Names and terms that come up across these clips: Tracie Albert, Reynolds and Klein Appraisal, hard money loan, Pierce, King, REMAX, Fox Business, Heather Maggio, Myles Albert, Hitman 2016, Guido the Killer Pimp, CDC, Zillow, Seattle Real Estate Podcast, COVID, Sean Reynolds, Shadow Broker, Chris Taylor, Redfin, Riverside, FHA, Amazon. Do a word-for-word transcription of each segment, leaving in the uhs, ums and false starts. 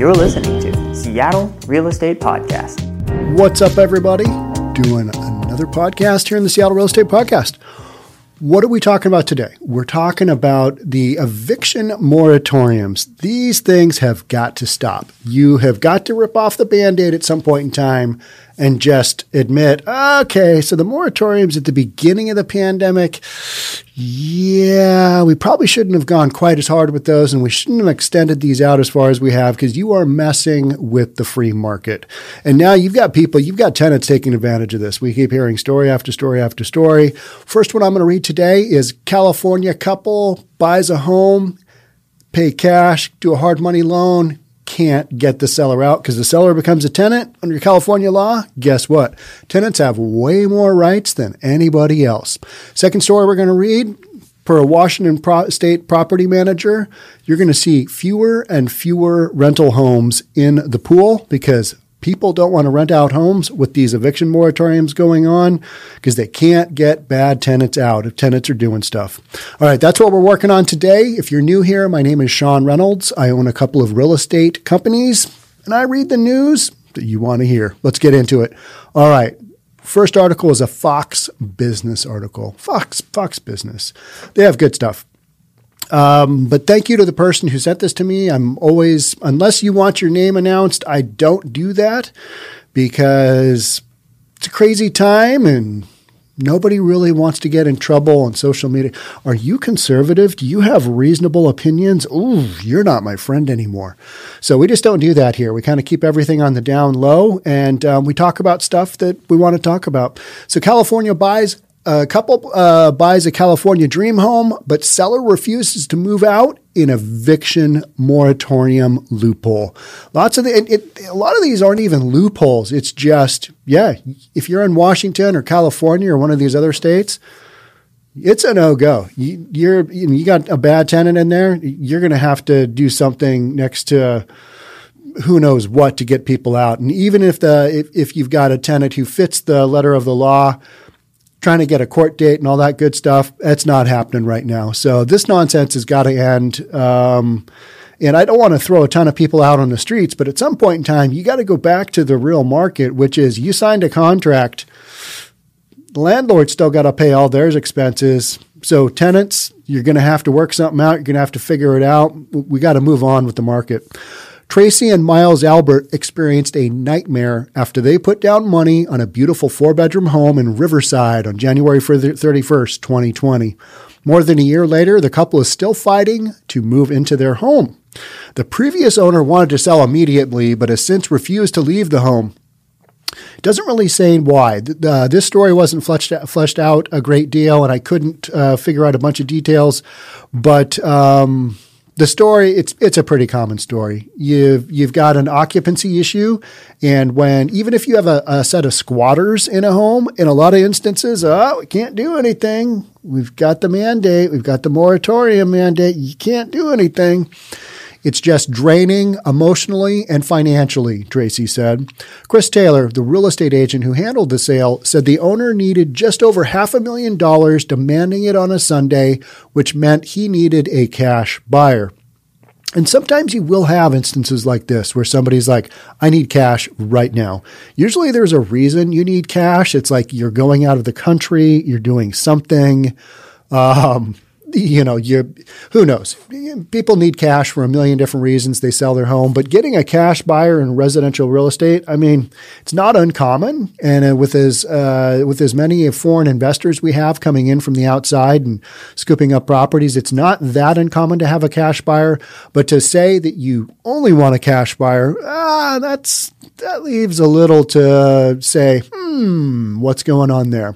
You're listening to Seattle Real Estate Podcast. What's up, everybody? Doing another podcast here in the Seattle Real Estate Podcast. What are we talking about today? We're talking about the eviction moratoriums. These things have got to stop. You have got to rip off the Band-Aid at some point in time and just admit, okay, so the moratoriums at the beginning of the pandemic, yeah, we probably shouldn't have gone quite as hard with those, and we shouldn't have extended these out as far as we have, because you are messing with the free market. And now you've got people, you've got tenants taking advantage of this. We keep hearing story after story after story. First one I'm going to read today is California couple buys a home, pay cash, do a hard money loan, can't get the seller out because the seller becomes a tenant under California law. Guess what? Tenants have way more rights than anybody else. Second story we're going to read, per a Washington pro- state property manager, you're going to see fewer and fewer rental homes in the pool because people don't want to rent out homes with these eviction moratoriums going on because they can't get bad tenants out if tenants are doing stuff. All right, that's what we're working on today. If you're new here, my name is Sean Reynolds. I own a couple of real estate companies, and I read the news that you want to hear. Let's get into it. All right. First article is a Fox Business article. Fox, Fox Business. They have good stuff. Um, but thank you to the person who sent this to me. I'm always, unless you want your name announced, I don't do that because it's a crazy time and nobody really wants to get in trouble on social media. Are you conservative? Do you have reasonable opinions? Ooh, you're not my friend anymore. So we just don't do that here. We kind of keep everything on the down low, and um, we talk about stuff that we want to talk about. So California buys A couple uh, buys a California dream home, but seller refuses to move out in eviction moratorium loophole. Lots of the, it, it, a lot of these aren't even loopholes. It's just, yeah, if you're in Washington or California or one of these other states, it's a no-go. You, you're you got a bad tenant in there. You're going to have to do something next to who knows what to get people out. And even if the if, if you've got a tenant who fits the letter of the law, trying to get a court date and all that good stuff, that's not happening right now. So this nonsense has got to end. Um, and I don't want to throw a ton of people out on the streets, but at some point in time, you got to go back to the real market, which is you signed a contract. The landlord's still got to pay all their expenses. So tenants, you're going to have to work something out. You're going to have to figure it out. We got to move on with the market. Tracie and Myles Albert experienced a nightmare after they put down money on a beautiful four-bedroom home in Riverside on January thirty-first, twenty twenty. More than a year later, the couple is still fighting to move into their home. The previous owner wanted to sell immediately, but has since refused to leave the home. It doesn't really say why. Uh, this story wasn't fleshed out, fleshed out a great deal, and I couldn't uh, figure out a bunch of details, but um, the story, it's it's a pretty common story. You've you've got an occupancy issue, and when even if you have a, a set of squatters in a home, in a lot of instances, oh, we can't do anything. We've got the mandate. We've got the moratorium mandate. You can't do anything. It's just draining emotionally and financially, Tracie said. Chris Taylor, the real estate agent who handled the sale, said the owner needed just over half a million dollars, demanding it on a Sunday, which meant he needed a cash buyer. And sometimes you will have instances like this where somebody's like, I need cash right now. Usually there's a reason you need cash. It's like you're going out of the country, you're doing something. Um... You know, you who knows? People need cash for a million different reasons. They sell their home, but getting a cash buyer in residential real estate, I mean, it's not uncommon. And with as uh, with as many foreign investors we have coming in from the outside and scooping up properties, it's not that uncommon to have a cash buyer. But to say that you only want a cash buyer, ah, that's that leaves a little to say, hmm, what's going on there?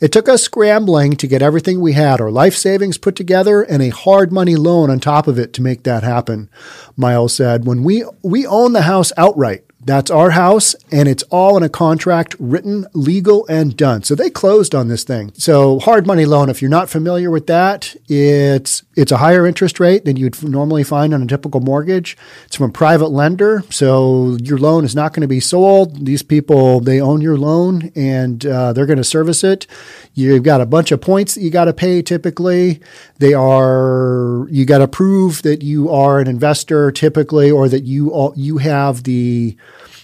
It took us scrambling to get everything we had, our life savings put together, and a hard money loan on top of it to make that happen, Myles said. When we, we own the house outright, That's our house, and it's all in a contract, written, legal, and done. So they closed on this thing. So hard money loan, if you're not familiar with that, it's it's a higher interest rate than you'd normally find on a typical mortgage. It's from a private lender, so your loan is not going to be sold. These people, they own your loan, and uh, they're going to service it. You've got a bunch of points that you got to pay typically. They are you got to prove that you are an investor typically, or that you all, you have the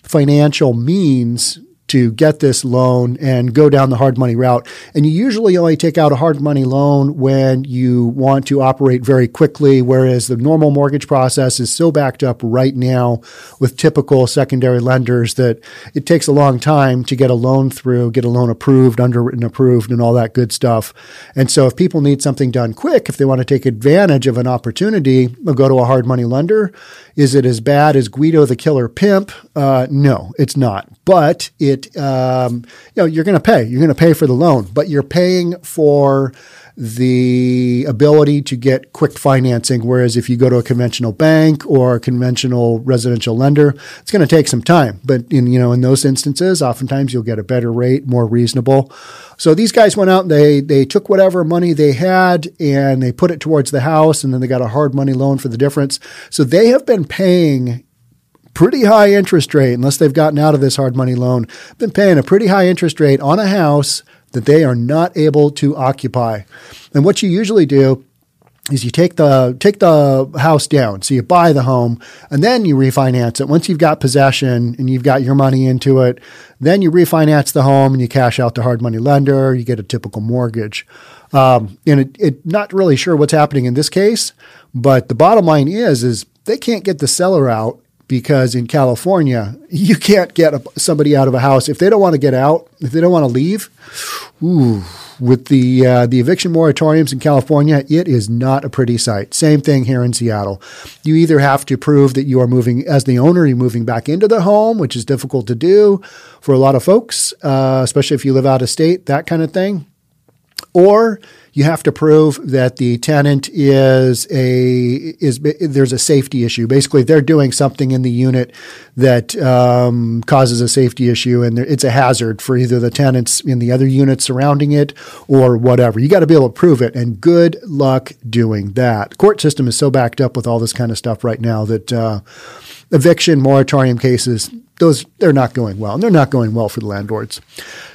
financial means to get this loan and go down the hard money route. And you usually only take out a hard money loan when you want to operate very quickly, whereas the normal mortgage process is so backed up right now with typical secondary lenders that it takes a long time to get a loan through, get a loan approved, underwritten approved, and all that good stuff. And so if people need something done quick, if they want to take advantage of an opportunity, they'll go to a hard money lender. Is it as bad as Guido the Killer Pimp? Uh, no, it's not. But it Um, you know, you're going to pay. You're going to pay for the loan, but you're paying for the ability to get quick financing. Whereas if you go to a conventional bank or a conventional residential lender, it's going to take some time. But in, you know, in those instances, oftentimes you'll get a better rate, more reasonable. So these guys went out and they, they took whatever money they had and they put it towards the house, and then they got a hard money loan for the difference. So they have been paying pretty high interest rate, unless they've gotten out of this hard money loan, been paying a pretty high interest rate on a house that they are not able to occupy. And what you usually do is you take the take the house down. So you buy the home and then you refinance it. Once you've got possession and you've got your money into it, then you refinance the home and you cash out the hard money lender. You get a typical mortgage. Um, and it, it not really sure what's happening in this case, but the bottom line is, is they can't get the seller out, because in California, you can't get a, somebody out of a house. If they don't want to get out, if they don't want to leave, ooh, with the uh, the eviction moratoriums in California, it is not a pretty sight. Same thing here in Seattle. You either have to prove that you are moving, as the owner, you're moving back into the home, which is difficult to do for a lot of folks, uh, especially if you live out of state, that kind of thing. Or you have to prove that the tenant is a is there's a safety issue. Basically, they're doing something in the unit that um, causes a safety issue, and it's a hazard for either the tenants in the other units surrounding it or whatever. You got to be able to prove it, and good luck doing that. The court system is so backed up with all this kind of stuff right now that uh, eviction moratorium cases, those they're not going well, and they're not going well for the landlords.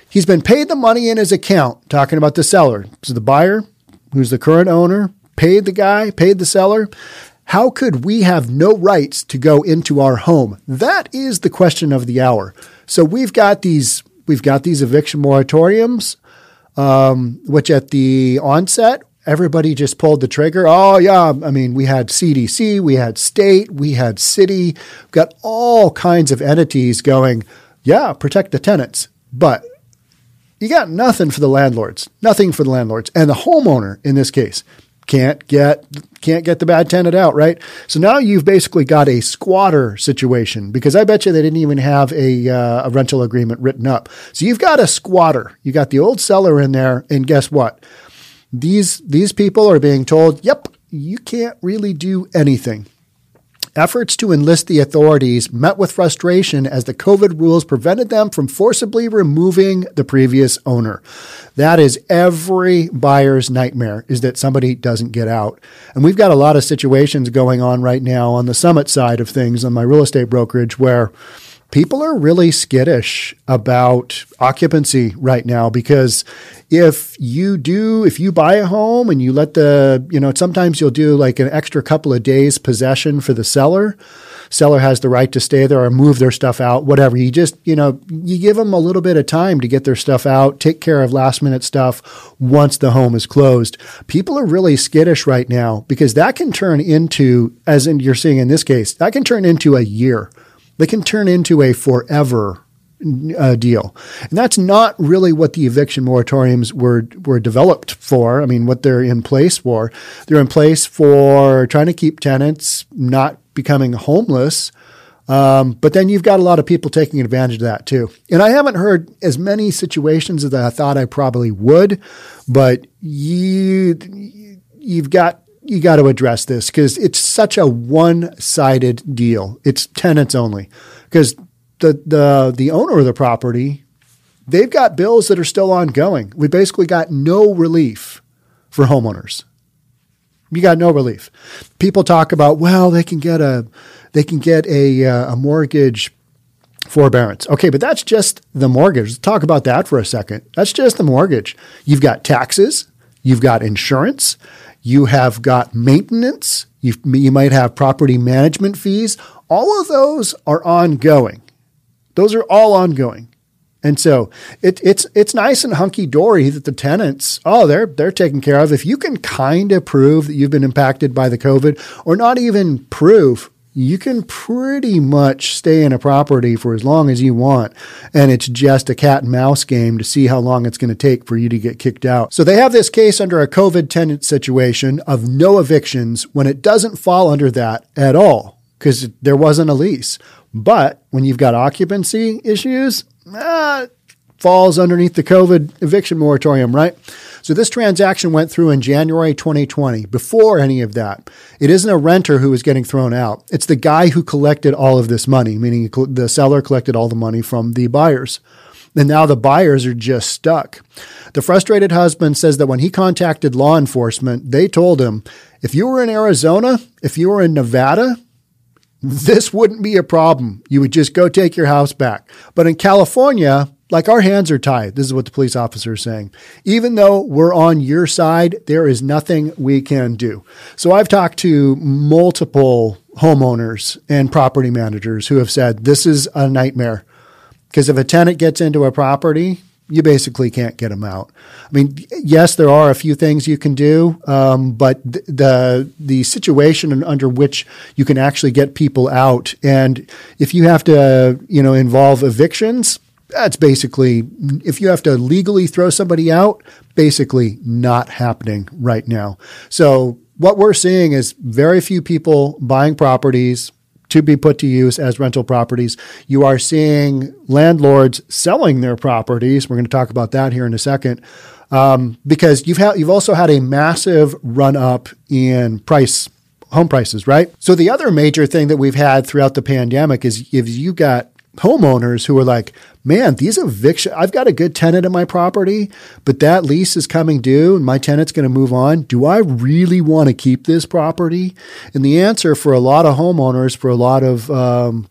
He's been paid the money in his account, talking about the seller. So the buyer, who's the current owner, paid the guy, paid the seller. How could we have no rights to go into our home? That is the question of the hour. So we've got these, we've got these eviction moratoriums, um, which at the onset, everybody just pulled the trigger. Oh, yeah. I mean, we had C D C, we had state, we had city, we've got all kinds of entities going, yeah, protect the tenants. But you got nothing for the landlords, nothing for the landlords. And the homeowner in this case can't get, can't get the bad tenant out, right? So now you've basically got a squatter situation, because I bet you they didn't even have a, uh, a rental agreement written up. So you've got a squatter, you got the old seller in there, and guess what? These, these people are being told, yep, you can't really do anything. Efforts to enlist the authorities met with frustration as the COVID rules prevented them from forcibly removing the previous owner. That is every buyer's nightmare, is that somebody doesn't get out. And we've got a lot of situations going on right now on the Summit side of things on my real estate brokerage where people are really skittish about occupancy right now, because if you do, if you buy a home and you let the, you know, sometimes you'll do like an extra couple of days possession for the seller. Seller has the right to stay there or move their stuff out, whatever. You just, you know, you give them a little bit of time to get their stuff out, take care of last minute stuff once the home is closed. People are really skittish right now, because that can turn into, as in you're seeing in this case, that can turn into a year. They can turn into a forever uh, deal. And that's not really what the eviction moratoriums were were developed for. I mean, what they're in place for. They're in place for trying to keep tenants not becoming homeless. Um, but then you've got a lot of people taking advantage of that too. And I haven't heard as many situations as I thought I probably would, but you, you've got You got to address this, because it's such a one-sided deal. It's tenants only, because the the the owner of the property, they've got bills that are still ongoing. We basically got no relief for homeowners. You got no relief. People talk about, well, they can get a they can get a a mortgage forbearance. Okay, but that's just the mortgage. Let's talk about that for a second. That's just the mortgage. You've got taxes. You've got insurance. You have got maintenance. You've, you might have property management fees. All of those are ongoing. Those are all ongoing. And so it, it's it's nice and hunky-dory that the tenants, oh, they're they're taken care of. If you can kind of prove that you've been impacted by the COVID, or not even prove, you can pretty much stay in a property for as long as you want. And it's just a cat and mouse game to see how long it's going to take for you to get kicked out. So they have this case under a COVID tenant situation of no evictions when it doesn't fall under that at all because there wasn't a lease. But when you've got occupancy issues, Uh, falls underneath the COVID eviction moratorium, right? So this transaction went through in January twenty twenty, before any of that. It isn't a renter who is getting thrown out. It's the guy who collected all of this money, meaning the seller collected all the money from the buyers. And now the buyers are just stuck. The frustrated husband says that when he contacted law enforcement, they told him, if you were in Arizona, if you were in Nevada, this wouldn't be a problem. You would just go take your house back. But in California, like, our hands are tied. This is what the police officer is saying. Even though we're on your side, there is nothing we can do. So I've talked to multiple homeowners and property managers who have said this is a nightmare because if a tenant gets into a property, you basically can't get them out. I mean, yes, there are a few things you can do, um, but th- the the situation under which you can actually get people out, and if you have to, you know, involve evictions, that's basically, if you have to legally throw somebody out, basically not happening right now. So what we're seeing is very few people buying properties to be put to use as rental properties. You are seeing landlords selling their properties. We're going to talk about that here in a second, um, because you've had, you've also had a massive run up in price, home prices, right? So the other major thing that we've had throughout the pandemic is if you got homeowners who are like, man, these eviction, I've got a good tenant in my property, but that lease is coming due and my tenant's going to move on. Do I really want to keep this property? And the answer for a lot of homeowners, for a lot of um,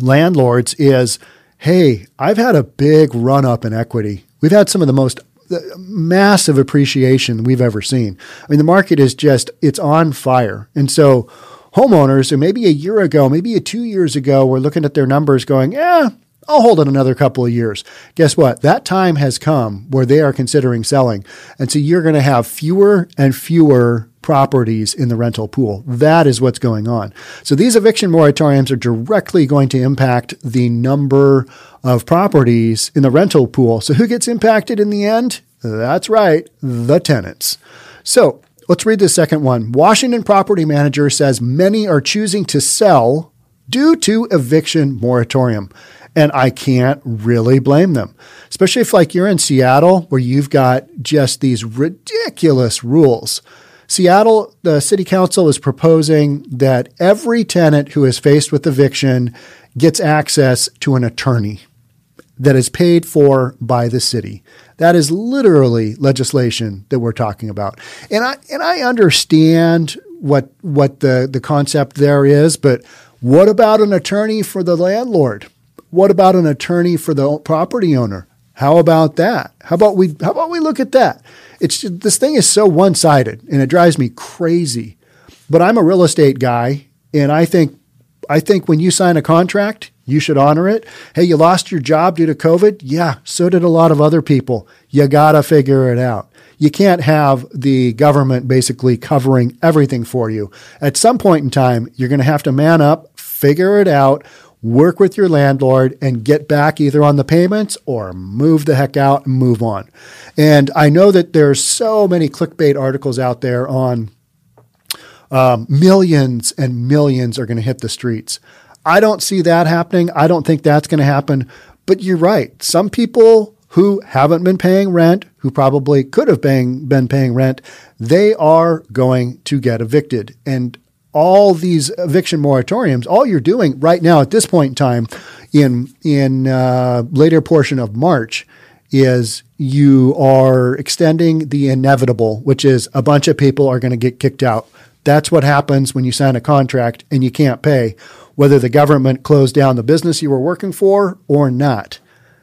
landlords is, hey, I've had a big run up in equity. We've had some of the most the massive appreciation we've ever seen. I mean, the market is just, it's on fire. And so homeowners, and maybe a year ago, maybe two years ago, were looking at their numbers going, yeah, I'll hold it another couple of years. Guess what? That time has come where they are considering selling. And so you're going to have fewer and fewer properties in the rental pool. That is what's going on. So these eviction moratoriums are directly going to impact the number of properties in the rental pool. So who gets impacted in the end? That's right, the tenants. So let's read the second one. Washington property manager says many are choosing to sell due to eviction moratorium. And I can't really blame them, especially if, like, you're in Seattle where you've got just these ridiculous rules. Seattle, the city council is proposing that every tenant who is faced with eviction gets access to an attorney that is paid for by the city. That is literally legislation that we're talking about. And I and I understand what what the, the concept there is, but what about an attorney for the landlord? What about an attorney for the property owner? How about that? How about we how about we look at that? It's just, this thing is so one-sided and it drives me crazy. But I'm a real estate guy, and I think I think when you sign a contract, you should honor it. Hey, you lost your job due to COVID? Yeah, so did a lot of other people. You got to figure it out. You can't have the government basically covering everything for you. At some point in time, you're going to have to man up, figure it out, work with your landlord, and get back either on the payments or move the heck out and move on. And I know that there's so many clickbait articles out there on um, millions and millions are going to hit the streets. I don't see that happening. I don't think that's going to happen. But you're right. Some people who haven't been paying rent, who probably could have been, been paying rent, they are going to get evicted. And all these eviction moratoriums, all you're doing right now at this point in time in in uh, later portion of March is you are extending the inevitable, which is a bunch of people are going to get kicked out. That's what happens when you sign a contract and you can't pay, whether the government closed down the business you were working for or not.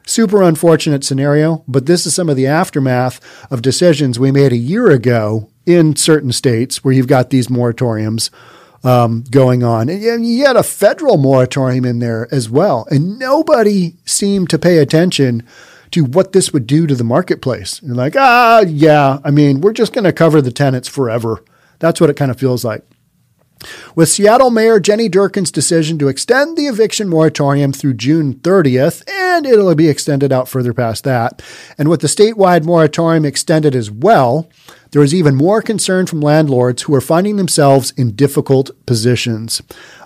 Super unfortunate scenario, but this is some of the aftermath of decisions we made a year ago in certain states where you've got these moratoriums um, going on. And you had a federal moratorium in there as well. And nobody seemed to pay attention to what this would do to the marketplace. You're like, ah, yeah, I mean, we're just going to cover the tenants forever. That's what it kind of feels like. With Seattle Mayor Jenny Durkan's decision to extend the eviction moratorium through June thirtieth, and it'll be extended out further past that, and with the statewide moratorium extended as well, there is even more concern from landlords who are finding themselves in difficult positions.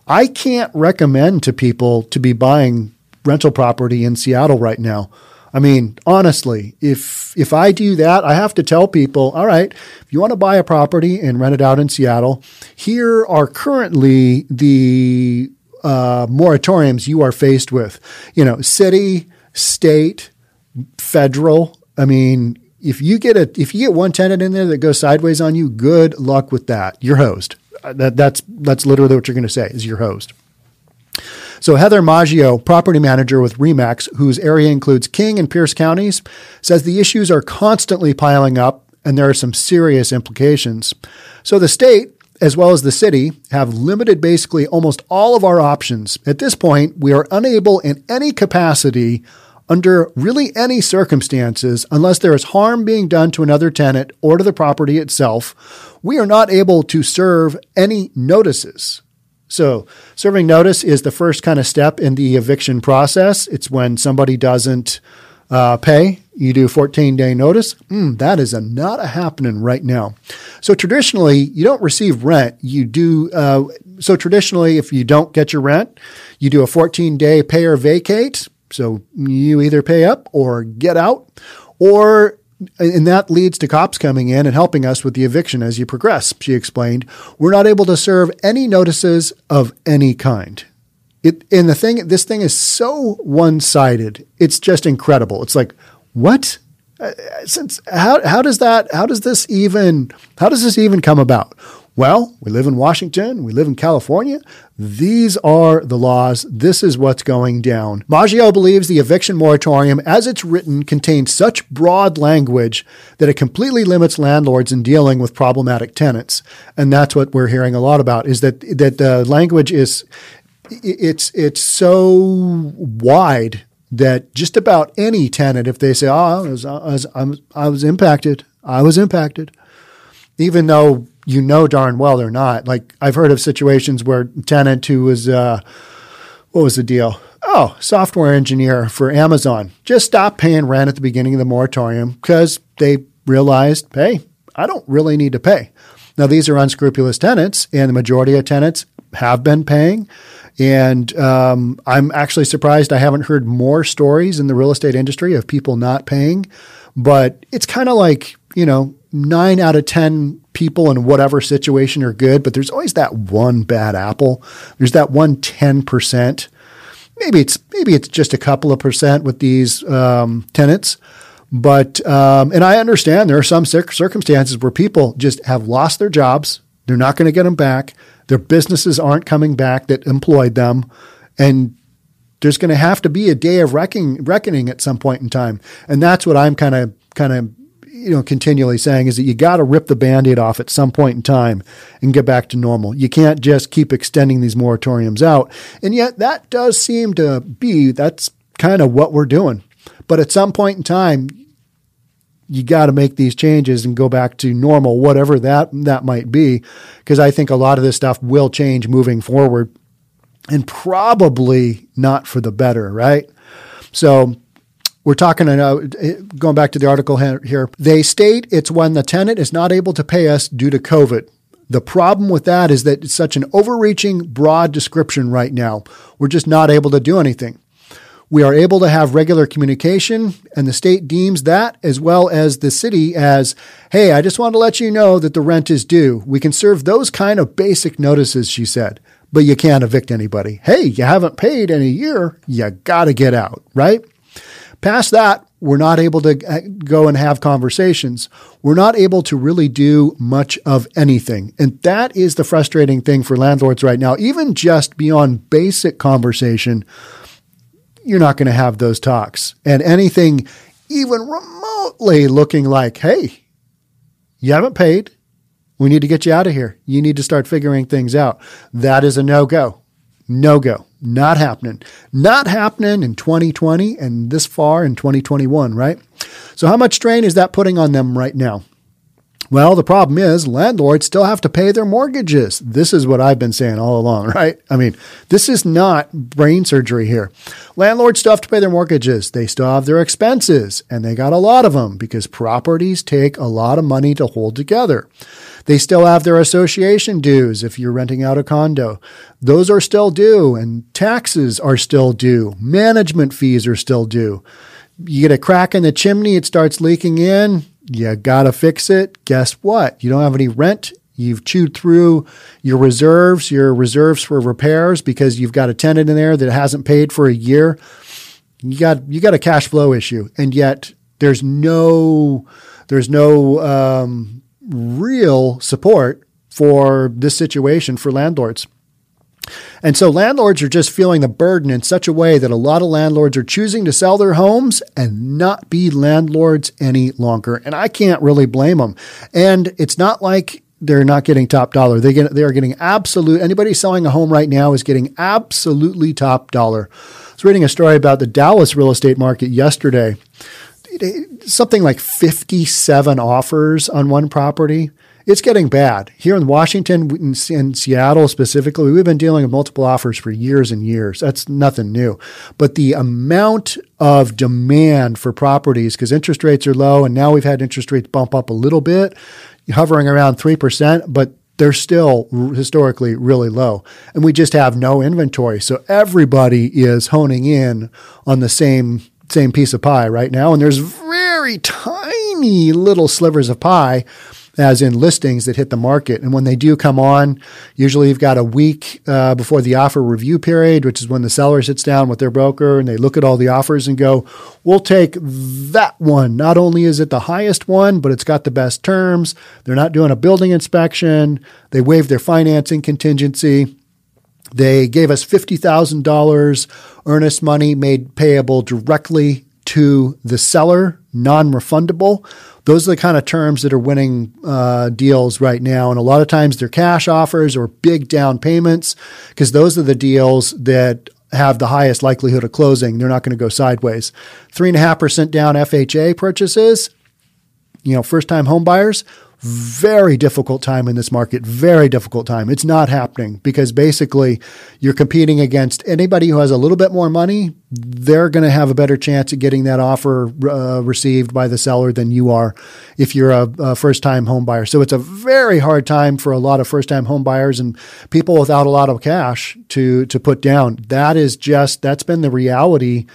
I can't recommend to people to be buying rental property in Seattle right now. I mean, honestly, if if I do that, I have to tell people, all right, if you want to buy a property and rent it out in Seattle, here are currently the uh, moratoriums you are faced with. You know, city, state, federal. I mean, if you get a if you get one tenant in there that goes sideways on you, good luck with that. You're hosed. That that's that's literally what you're going to say is you're hosed. So Heather Maggio, property manager with REMAX, whose area includes King and Pierce counties, says the issues are constantly piling up and there are some serious implications. So the state, as well as the city, have limited basically almost all of our options. At this point, we are unable in any capacity under really any circumstances, unless there is harm being done to another tenant or to the property itself, we are not able to serve any notices. So serving notice is the first kind of step in the eviction process. It's when somebody doesn't uh, pay. You do fourteen-day notice. Mm, that is a not a happening right now. So traditionally, you don't receive rent. You do uh, so traditionally, if you don't get your rent, you do a fourteen-day pay or vacate. So you either pay up or get out, or and that leads to cops coming in and helping us with the eviction as you progress, she explained. We're not able to serve any notices of any kind. It, and the thing, this thing is so one-sided. It's just incredible. It's like, what? Since how how does that how does this even how does this even come about? Well, we live in Washington. We live in California. These are the laws. This is what's going down. Maggio believes the eviction moratorium, as it's written, contains such broad language that it completely limits landlords in dealing with problematic tenants. And that's what we're hearing a lot about, is that that the language is it's it's so wide that just about any tenant, if they say, oh, I was, I was, I was, I was impacted, I was impacted, even though you know darn well they're not. Like, I've heard of situations where tenant who was, uh, what was the deal? Oh, software engineer for Amazon. Just stopped paying rent at the beginning of the moratorium because they realized, hey, I don't really need to pay. Now, these are unscrupulous tenants, and the majority of tenants have been paying. And um, I'm actually surprised I haven't heard more stories in the real estate industry of people not paying. But it's kind of like, you know, nine out of ten people in whatever situation are good, but there's always that one bad apple. There's that one ten percent. Maybe it's maybe it's just a couple of percent with these um, tenants. But um, and I understand there are some circumstances where people just have lost their jobs. They're not going to get them back. Their businesses aren't coming back that employed them, and there's going to have to be a day of reckoning, reckoning at some point in time. And that's what I'm kind of kind of. you know, continually saying is that you got to rip the Band-Aid off at some point in time and get back to normal. You can't just keep extending these moratoriums out. And yet that does seem to be, that's kind of what we're doing. But at some point in time, you got to make these changes and go back to normal, whatever that, that might be. Because I think a lot of this stuff will change moving forward and probably not for the better, right? So we're talking, uh, going back to the article here, they state it's when the tenant is not able to pay us due to COVID. The problem with that is that it's such an overreaching, broad description right now. We're just not able to do anything. We are able to have regular communication, and the state deems that, as well as the city, as, hey, I just want to let you know that the rent is due. We can serve those kind of basic notices, she said. but you can't evict anybody. Hey, you haven't paid in a year. You got to get out, right? Past that, we're not able to go and have conversations. We're not able to really do much of anything. And that is the frustrating thing for landlords right now. Even just beyond basic conversation, you're not going to have those talks. And anything even remotely looking like, hey, you haven't paid. We need to get you out of here. You need to start figuring things out. That is a no-go. No-go. Not happening. Not happening in twenty twenty and this far in twenty twenty-one, right? So how much strain is that putting on them right now? Well, the problem is landlords still have to pay their mortgages. This is what I've been saying all along, right? I mean, this is not brain surgery here. Landlords still have to pay their mortgages. They still have their expenses, and they got a lot of them because properties take a lot of money to hold together. They still have their association dues if you're renting out a condo. Those are still due, and taxes are still due. Management fees are still due. You get a crack in the chimney, it starts leaking in. You got to fix it. Guess what? You don't have any rent. You've chewed through your reserves, your reserves for repairs because you've got a tenant in there that hasn't paid for a year. You got you got a cash flow issue. And yet there's no there's no um, real support for this situation for landlords. And so landlords are just feeling the burden in such a way that a lot of landlords are choosing to sell their homes and not be landlords any longer. And I can't really blame them. And it's not like they're not getting top dollar. They get, they are getting absolute, anybody selling a home right now is getting absolutely top dollar. I was reading a story about the Dallas real estate market yesterday. Something like fifty-seven offers on one property. It's getting bad. Here in Washington, in Seattle specifically, we've been dealing with multiple offers for years and years. That's nothing new. But the amount of demand for properties, because interest rates are low, and now we've had interest rates bump up a little bit, hovering around three percent, but they're still historically really low. And we just have no inventory. So everybody is honing in on the same, same piece of pie right now. And there's very tiny little slivers of pie, as in listings that hit the market. And when they do come on, usually you've got a week uh, before the offer review period, which is when the seller sits down with their broker and they look at all the offers and go, we'll take that one. Not only is it the highest one, but it's got the best terms. They're not doing a building inspection. They waived their financing contingency. They gave us fifty thousand dollars earnest money made payable directly to the seller, non-refundable. Those are the kind of terms that are winning uh, deals right now. And a lot of times they're cash offers or big down payments because those are the deals that have the highest likelihood of closing. They're not going to go sideways. three point five percent down F H A purchases, you know, first-time home buyers, very difficult time in this market, very difficult time. It's not happening because basically you're competing against anybody who has a little bit more money. They're going to have a better chance at getting that offer uh, received by the seller than you are if you're a, a first-time home buyer. So it's a very hard time for a lot of first-time home buyers and people without a lot of cash to, to put down. That is just, that's been the reality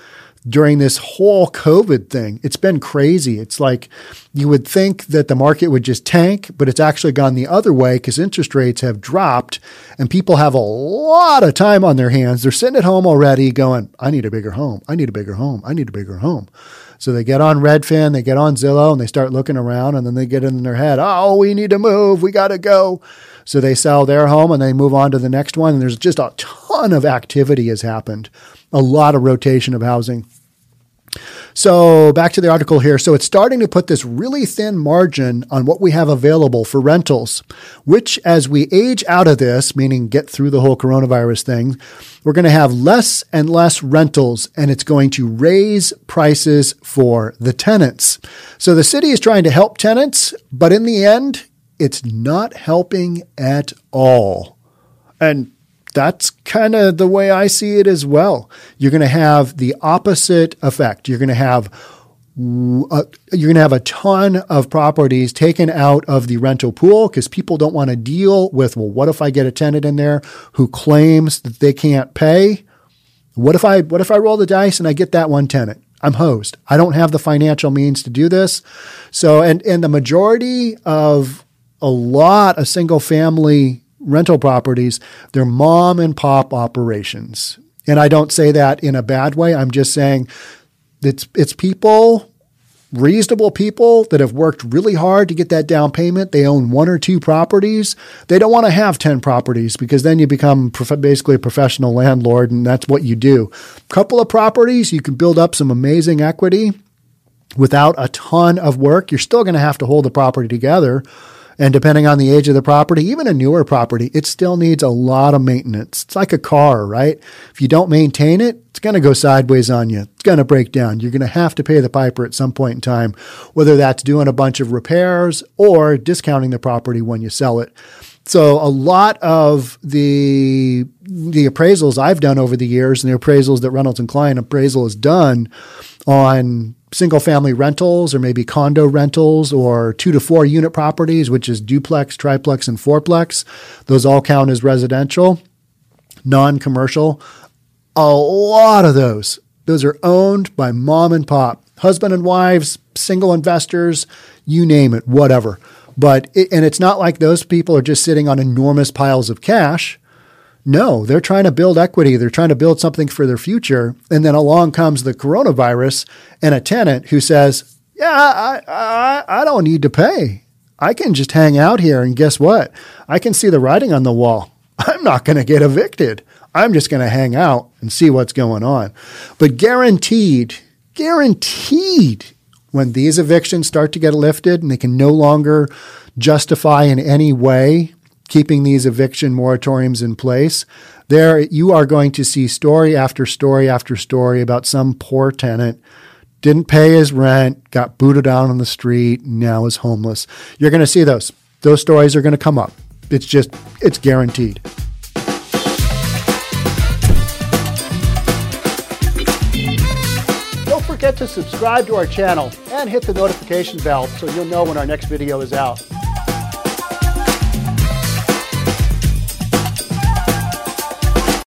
during this whole COVID thing. It's been crazy. It's like you would think that the market would just tank, but it's actually gone the other way because interest rates have dropped and people have a lot of time on their hands. They're sitting at home already going, I need a bigger home. I need a bigger home. I need a bigger home. So they get on Redfin, they get on Zillow, and they start looking around, and then they get in their head, oh, we need to move. We got to go. So they sell their home and they move on to the next one. And there's just a ton of activity has happened, a lot of rotation of housing. So back to the article here. So it's starting to put this really thin margin on what we have available for rentals, which as we age out of this, meaning get through the whole coronavirus thing, we're going to have less and less rentals, and it's going to raise prices for the tenants. So the city is trying to help tenants, but in the end, it's not helping at all. And that's kind of the way I see it as well. You're going to have the opposite effect. You're going to have a, you're going to have a ton of properties taken out of the rental pool because people don't want to deal with, well, what if I get a tenant in there who claims that they can't pay? What if I what if I roll the dice and I get that one tenant? I'm hosed. I don't have the financial means to do this. So and and the majority of a lot of single family rental properties, they're mom and pop operations. And I don't say that in a bad way. I'm just saying it's it's people, reasonable people that have worked really hard to get that down payment. They own one or two properties. They don't want to have ten properties because then you become prof- basically a professional landlord, and that's what you do. A couple of properties, you can build up some amazing equity without a ton of work. You're still going to have to hold the property together. And depending on the age of the property, even a newer property, it still needs a lot of maintenance. It's like a car, right? If you don't maintain it, it's going to go sideways on you. It's going to break down. You're going to have to pay the piper at some point in time, whether that's doing a bunch of repairs or discounting the property when you sell it. So a lot of the the appraisals I've done over the years and the appraisals that Reynolds and Klein Appraisal has done on single-family rentals or maybe condo rentals or two to four unit properties, which is duplex, triplex, and fourplex. Those all count as residential, non-commercial. A lot of those, those are owned by mom and pop, husband and wives, single investors, you name it, whatever. But it, and it's not like those people are just sitting on enormous piles of cash. No, they're trying to build equity. They're trying to build something for their future. And then along comes the coronavirus and a tenant who says, yeah, I, I, I don't need to pay. I can just hang out here. And guess what? I can see the writing on the wall. I'm not going to get evicted. I'm just going to hang out and see what's going on. But guaranteed, guaranteed, when these evictions start to get lifted and they can no longer justify in any way keeping these eviction moratoriums in place, there you are going to see story after story after story about some poor tenant, didn't pay his rent, got booted out on the street, now is homeless. You're going to see those. Those stories are going to come up. It's just, it's guaranteed. Don't forget to subscribe to our channel and hit the notification bell so you'll know when our next video is out.